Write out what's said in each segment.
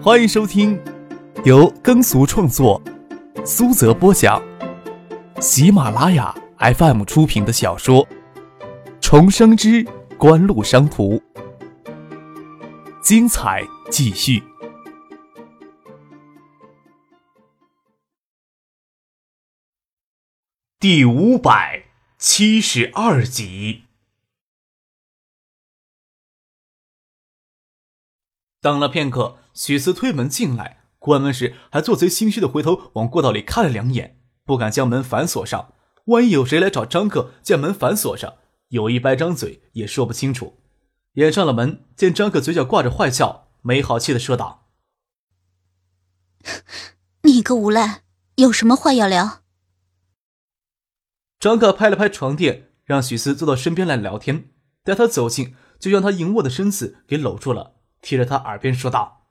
欢迎收听由耕俗创作、苏泽播讲、喜马拉雅 FM 出品的小说《重生之官路商途》，精彩继续。第572集。等了片刻，许思推门进来，关门时还做贼心虚的回头往过道里看了两眼，不敢将门反锁上，万一有谁来找张克将门反锁上，有意掰张嘴也说不清楚。掩上了门，见张克嘴角挂着坏笑，没好气的说道：“你个无赖，有什么话要聊？”张克拍了拍床垫，让许思坐到身边来聊天，待他走近，就将他硬卧的身子给搂住了，贴着他耳边说道：“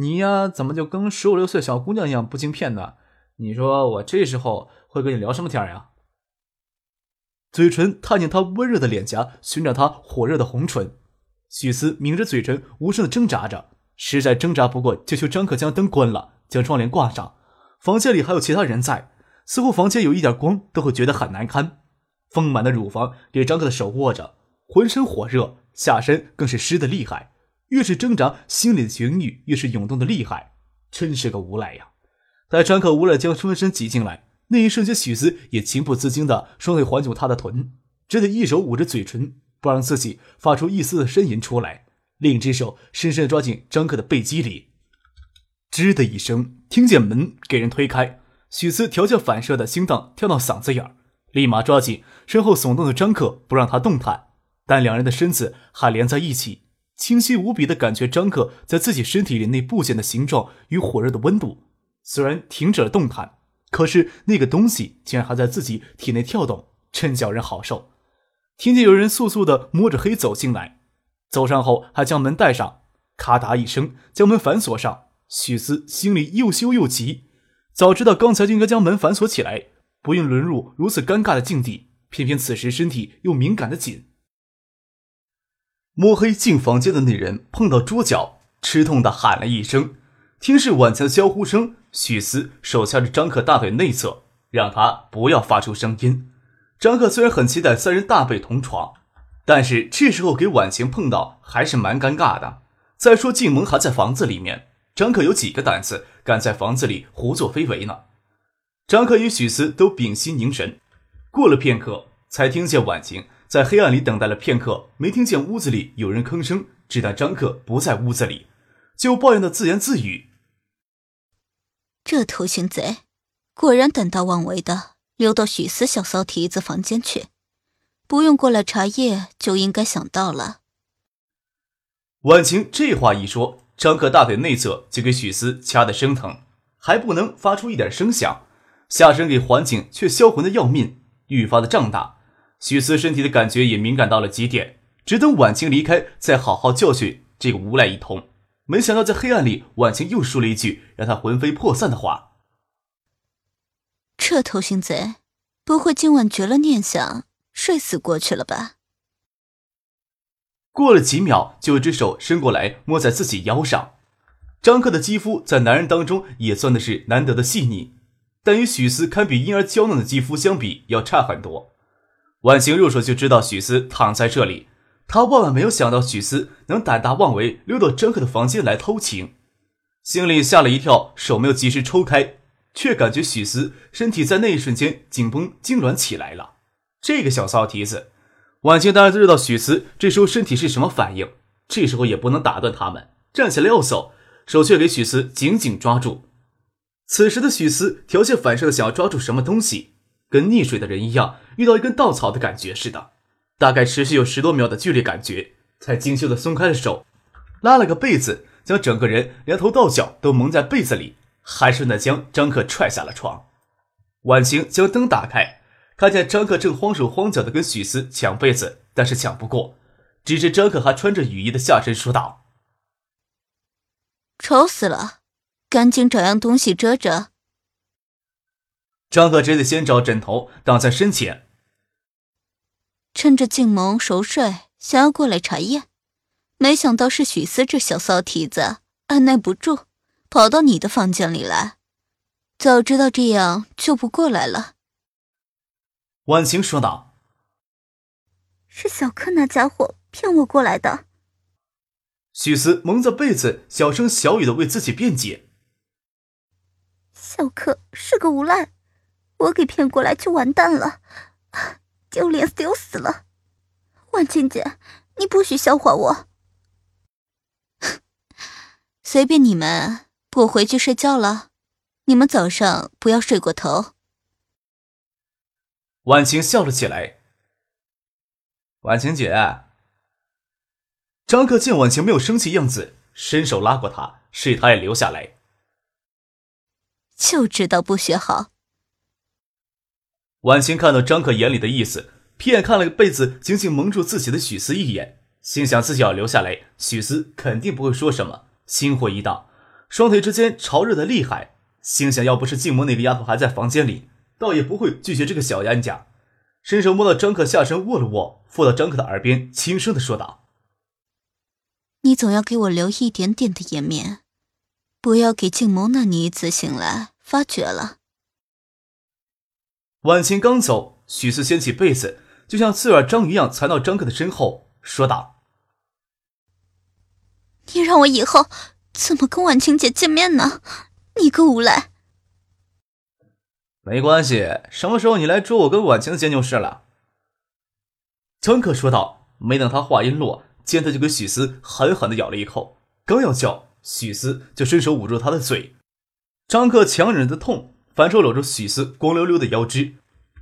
你呀，怎么就跟16岁小姑娘一样不经骗呢？你说我这时候会跟你聊什么天呀？”嘴唇探进他温热的脸颊，寻找他火热的红唇。许思抿着嘴唇，无声的挣扎着，实在挣扎不过，就求张克将灯关了，将窗帘挂上。房间里还有其他人在，似乎房间有一点光都会觉得很难堪。丰满的乳房给张克的手握着，浑身火热，下身更是湿得厉害，越是挣扎，心里的情欲越是涌动的厉害，真是个无赖呀！待张克无赖将双身挤进来，那一瞬间，许思也情不自禁的双腿环住他的臀，只得一手捂着嘴唇，不让自己发出一丝的呻吟出来，另一只手深深抓进张克的背脊里。吱的一声，听见门给人推开，许思条件反射的心脏跳到嗓子眼儿，立马抓紧身后耸动的张克，不让他动弹。但两人的身子还连在一起，清晰无比地感觉张克在自己身体里那部件的形状与火热的温度。虽然停止了动弹，可是那个东西竟然还在自己体内跳动，真叫人好受。听见有人簌簌地摸着黑走进来，走上后还将门带上，咔嗒一声将门反锁上。许思心里又羞又急，早知道刚才就应该将门反锁起来，不应沦入如此尴尬的境地，偏偏此时身体又敏感得紧。摸黑进房间的那人碰到桌角，吃痛地喊了一声。听是晚餐的交呼声，许思手掐着张克大腿内侧，让他不要发出声音。张克虽然很期待三人大被同床，但是这时候给婉晴碰到还是蛮尴尬的。再说静萌还在房子里面，张克有几个胆子敢在房子里胡作非为呢？张克与许思都屏息凝神，过了片刻，才听见婉晴在黑暗里等待了片刻，没听见屋子里有人吭声，只当张克不在屋子里，就抱怨的自言自语：“这偷心贼，果然胆大妄为的，溜到许思小骚蹄子房间去，不用过来查夜就应该想到了。”婉晴这话一说，张克大腿内侧就给许思掐得生疼，还不能发出一点声响，下身给环境却销魂的要命，愈发的胀大。许思身体的感觉也敏感到了极点，只等婉晴离开再好好教训这个无赖一通。没想到在黑暗里，婉晴又说了一句让他魂飞魄散的话：“这偷心贼不会今晚绝了念想，睡死过去了吧？”过了几秒，就有只手伸过来摸在自己腰上。张克的肌肤在男人当中也算的是难得的细腻，但与许思堪比婴儿娇嫩的肌肤相比要差很多。婉晴入手就知道许思躺在这里，她万万没有想到许思能胆大妄为，溜到张克的房间来偷情，心里吓了一跳，手没有及时抽开，却感觉许思身体在那一瞬间紧绷痉挛起来了。这个小骚蹄子，婉晴当然知道许思这时候身体是什么反应，这时候也不能打断他们，站起来要走，手却给许思紧紧抓住。此时的许思条件反射的想要抓住什么东西，跟溺水的人一样，遇到一根稻草的感觉似的，大概持续有10多秒的剧烈感觉，才精修的松开了手，拉了个被子，将整个人连头到脚都蒙在被子里，还顺带将张克踹下了床。婉晴将灯打开，看见张克正慌手慌脚的跟许思抢被子，但是抢不过，只是张克还穿着雨衣的下身说道：“丑死了，赶紧找样东西遮着。”张克只得先找枕头挡在身前，趁着静萌熟睡，想要过来查夜，没想到是许思这小骚蹄子按耐不住，跑到你的房间里来。早知道这样就不过来了。”婉晴说道。“是小克那家伙骗我过来的。”许思蒙着被子，小声小语地为自己辩解。“小克是个无赖，我给骗过来就完蛋了，丢脸丢死了。婉晴姐，你不许笑话我。”“随便你们，我回去睡觉了，你们早上不要睡过头。”婉晴笑了起来。“婉晴姐。”张克见婉晴没有生气样子，伸手拉过她，示意她也留下来。“就知道不学好。”婉晴看到张克眼里的意思，瞥眼看了被子紧紧蒙住自己的许思一眼，心想自己要留下来，许思肯定不会说什么，心火一荡，双腿之间潮热的厉害，心想要不是静默那个丫头还在房间里，倒也不会拒绝这个小冤家。伸手摸到张克下身，握了握，附到张克的耳边，轻声地说道：“你总要给我留一点点的颜面，不要给静萌那女子醒来发觉了。”婉晴刚走，许思掀起被子，就像刺耳章鱼一样缠到张克的身后，说道：“你让我以后怎么跟婉晴姐见面呢？你个无赖！”“没关系，什么时候你来捉我跟婉晴姐就是了。”张克说道。没等他话音落，尖头就给许思狠狠地咬了一口，刚要叫，许思就伸手捂住他的嘴。张克强忍着痛，反手搂住许思光溜溜的腰肢，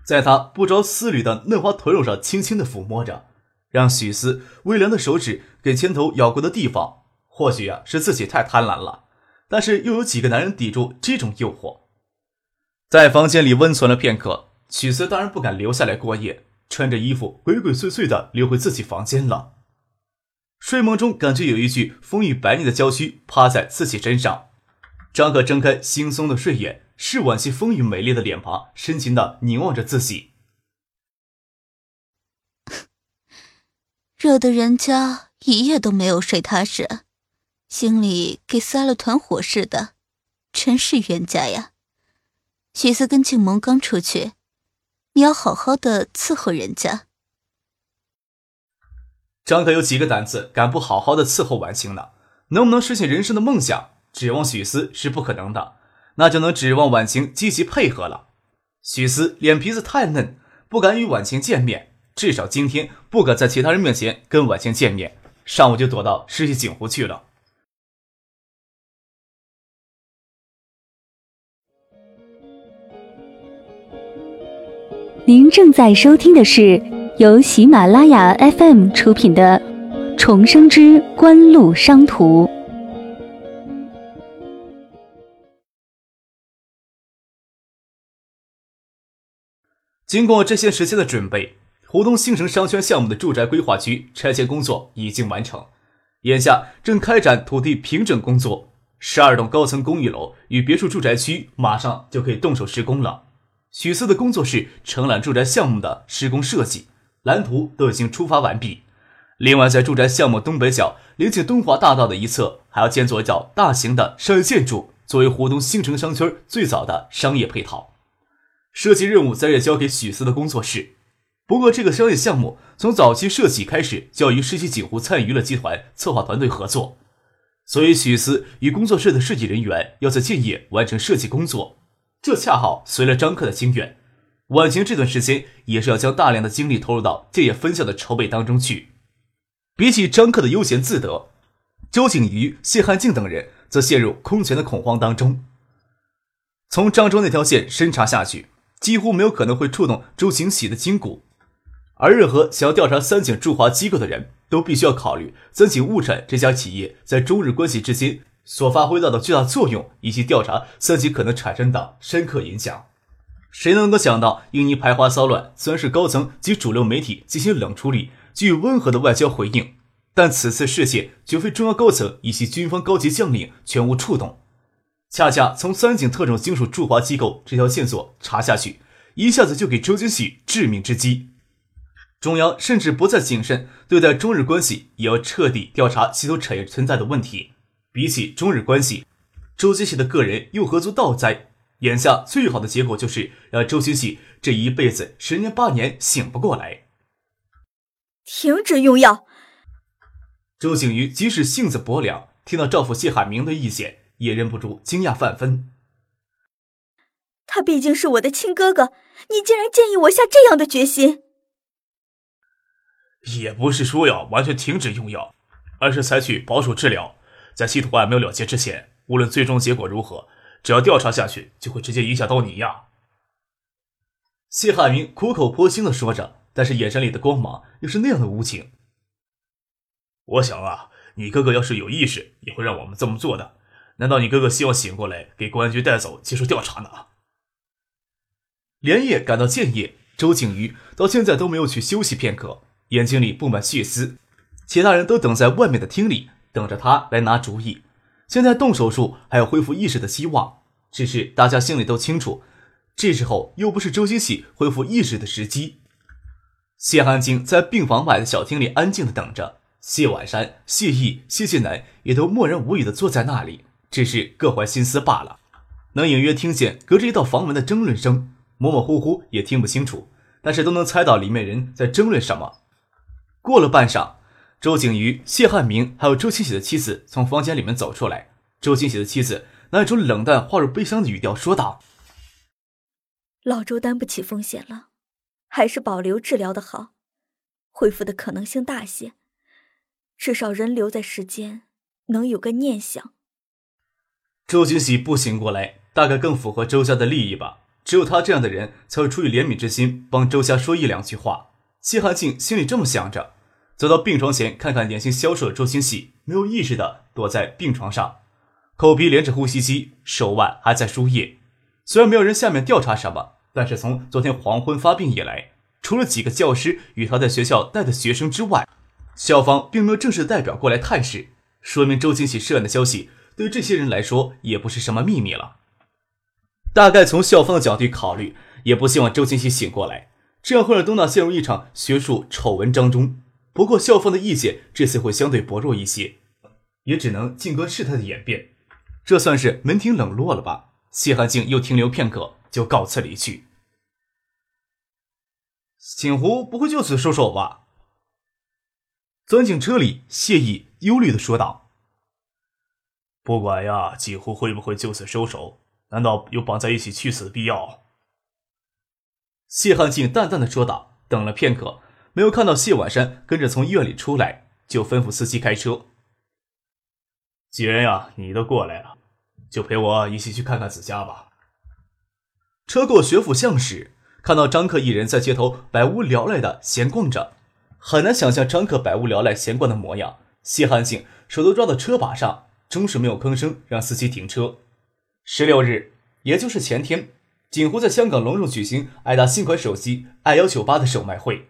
在他不着丝缕的嫩滑腿肉上轻轻地抚摸着，让许思微凉的手指给尖头咬过的地方。或许是自己太贪婪了，但是又有几个男人抵住这种诱惑。在房间里温存了片刻，许思当然不敢留下来过夜，穿着衣服鬼鬼祟祟地溜回自己房间了。睡梦中感觉有一具风雨白腻的娇躯趴在自己身上，张可睁开惺忪的睡眼，是惋惜风雨美丽的脸庞，深情地凝望着自己。“惹得人家一夜都没有睡踏实，心里给塞了团火似的，真是冤家呀！许思跟静萌刚出去，你要好好的伺候人家。”张可有几个胆子敢不好好的伺候婉晴呢？能不能实现人生的梦想，指望许思是不可能的，那就能指望婉晴积极配合了。许思脸皮子太嫩，不敢与婉晴见面，至少今天不敢在其他人面前跟婉晴见面，上午就躲到世纪景湖去了。您正在收听的是由喜马拉雅 FM 出品的《重生之官路商途》。经过这些时间的准备，湖东新城商圈项目的住宅规划区拆迁工作已经完成，眼下正开展土地平整工作，12栋高层公寓楼与别墅住宅区马上就可以动手施工了。许思的工作室承揽住宅项目的施工设计，蓝图都已经出发完毕。另外，在住宅项目东北角临近东华大道的一侧，还要建造一套大型的商业建筑，作为湖东新城商圈最早的商业配套。设计任务暂时交给许思的工作室。不过，这个商业项目从早期设计开始，就与世纪景湖参与了集团策划团队合作，所以许思与工作室的设计人员要在建业完成设计工作。这恰好随了张克的心愿。婉晴这段时间也是要将大量的精力投入到建业分校的筹备当中去。比起张克的悠闲自得，周景瑜、谢汉静等人则陷入空前的恐慌当中。从漳州那条线深查下去，几乎没有可能会触动周景喜的筋骨，而任何想要调查三井驻华机构的人都必须要考虑三井物产这家企业在中日关系之间所发挥到的巨大作用，以及调查三井可能产生的深刻影响。谁能够想到印尼排华骚乱虽然是高层及主流媒体进行冷处理，具有温和的外交回应，但此次事件绝非中央高层以及军方高级将领全无触动。恰恰从三井特种金属驻华机构这条线索查下去，一下子就给周金喜致命之击。中央甚至不再谨慎对待中日关系，也要彻底调查稀土产业存在的问题。比起中日关系，周清喜的个人又何足道哉？眼下最好的结果就是让周清喜这一辈子10年8年醒不过来，停止用药。周景瑜即使性子薄凉，听到丈夫谢海明的意见，也忍不住惊讶万分。他毕竟是我的亲哥哥，你竟然建议我下这样的决心？也不是说要完全停止用药，而是采取保守治疗。在稀土案没有了结之前，无论最终结果如何，只要调查下去，就会直接影响到你呀。谢海明苦口婆心地说着，但是眼神里的光芒又是那样的无情。我想啊，你哥哥要是有意识，也会让我们这么做的。难道你哥哥希望醒过来，给公安局带走接受调查呢？连夜赶到建业，周景瑜到现在都没有去休息片刻，眼睛里布满血丝。其他人都等在外面的厅里，等着他来拿主意。现在动手术还有恢复意识的希望，只是大家心里都清楚，这时候又不是周清喜恢复意识的时机。谢汉京在病房外的小厅里安静地等着，谢婉山、谢毅、谢谢南也都默然无语地坐在那里，只是各怀心思罢了。能隐约听见隔着一道房门的争论声，模模糊糊也听不清楚，但是都能猜到里面人在争论什么。过了半晌，周景瑜、谢汉明还有周清喜的妻子从房间里面走出来。周清喜的妻子拿一种冷淡化入悲伤的语调说道：老周担不起风险了，还是保留治疗的好，恢复的可能性大些，至少人留在世间能有个念想。周清喜不醒过来，大概更符合周家的利益吧，只有他这样的人才会出于怜悯之心帮周家说一两句话。谢汉静心里这么想着，走到病床前，看看眼睛消瘦的周清喜，没有意识地躲在病床上，口鼻连着呼吸机，手腕还在输液。虽然没有人下面调查什么，但是从昨天黄昏发病以来，除了几个教师与他在学校带的学生之外，校方并没有正式代表过来探视，说明周清喜涉案的消息对这些人来说也不是什么秘密了。大概从校方的角度考虑，也不希望周清喜醒过来，这样会让东大陷入一场学术丑闻当中。不过校方的意见这次会相对薄弱一些，也只能静观事态的演变。这算是门庭冷落了吧？谢汉静又停留片刻，就告辞离去。锦湖不会就此收手吧？钻进车里，谢毅忧虑地说道：不管呀，锦湖会不会就此收手，难道有绑在一起去死的必要？谢汉静淡淡地说道。等了片刻，没有看到谢婉山跟着从医院里出来，就吩咐司机开车。既然呀，你都过来了，就陪我一起去看看子家吧。车过学府巷时，看到张克一人在街头百无聊赖地闲逛着，很难想象张克百无聊赖闲逛的模样。谢汉静手都抓到车把上，终是没有吭声，让司机停车。16日，也就是前天，锦湖在香港隆重举行爱达新款手机 i198 的首卖会。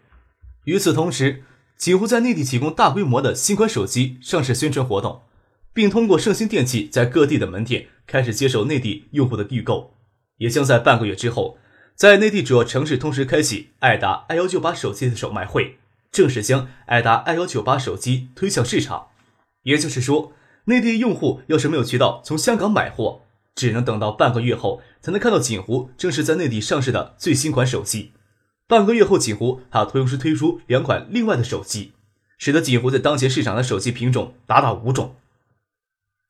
与此同时，锦湖在内地提供大规模的新款手机上市宣传活动，并通过盛鑫电器在各地的门店开始接受内地用户的预购，也将在半个月之后，在内地主要城市同时开启爱达 i198 手机的首卖会。正式将爱达 i198 手机推向市场，也就是说，内地用户要是没有渠道从香港买货，只能等到半个月后才能看到锦湖正式在内地上市的最新款手机。半个月后，锦湖还同时推出2款另外的手机，使得锦湖在当前市场的手机品种达到5种。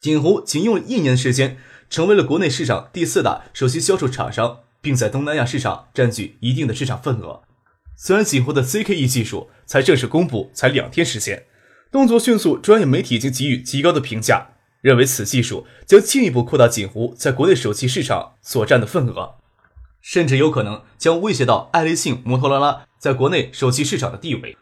锦湖仅用了1年时间，成为了国内市场第4大手机销售厂商，并在东南亚市场占据一定的市场份额。虽然锦湖的 CKE 技术才正式公布，才2天时间，动作迅速，专业媒体已经给予极高的评价，认为此技术将进一步扩大锦湖在国内手机市场所占的份额，甚至有可能将威胁到爱立信、摩托罗拉在国内手机市场的地位。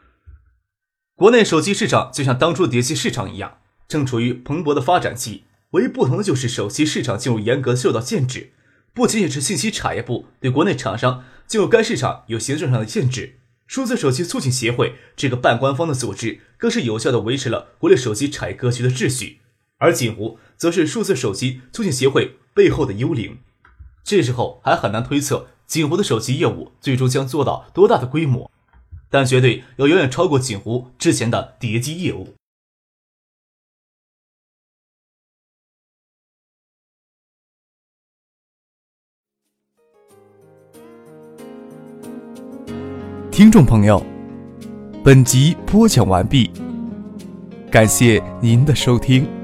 国内手机市场就像当初的碟机市场一样，正处于蓬勃的发展期，唯一不同的就是手机市场进入严格受到限制，不仅仅是信息产业部对国内厂商进入该市场有行政上的限制，数字手机促进协会这个半官方的组织更是有效地维持了国内手机产业格局的秩序，而锦湖则是数字手机促进协会背后的幽灵。这时候还很难推测锦湖的手机业务最终将做到多大的规模，但绝对要远远超过锦湖之前的叠机业务。听众朋友，本集播讲完毕，感谢您的收听。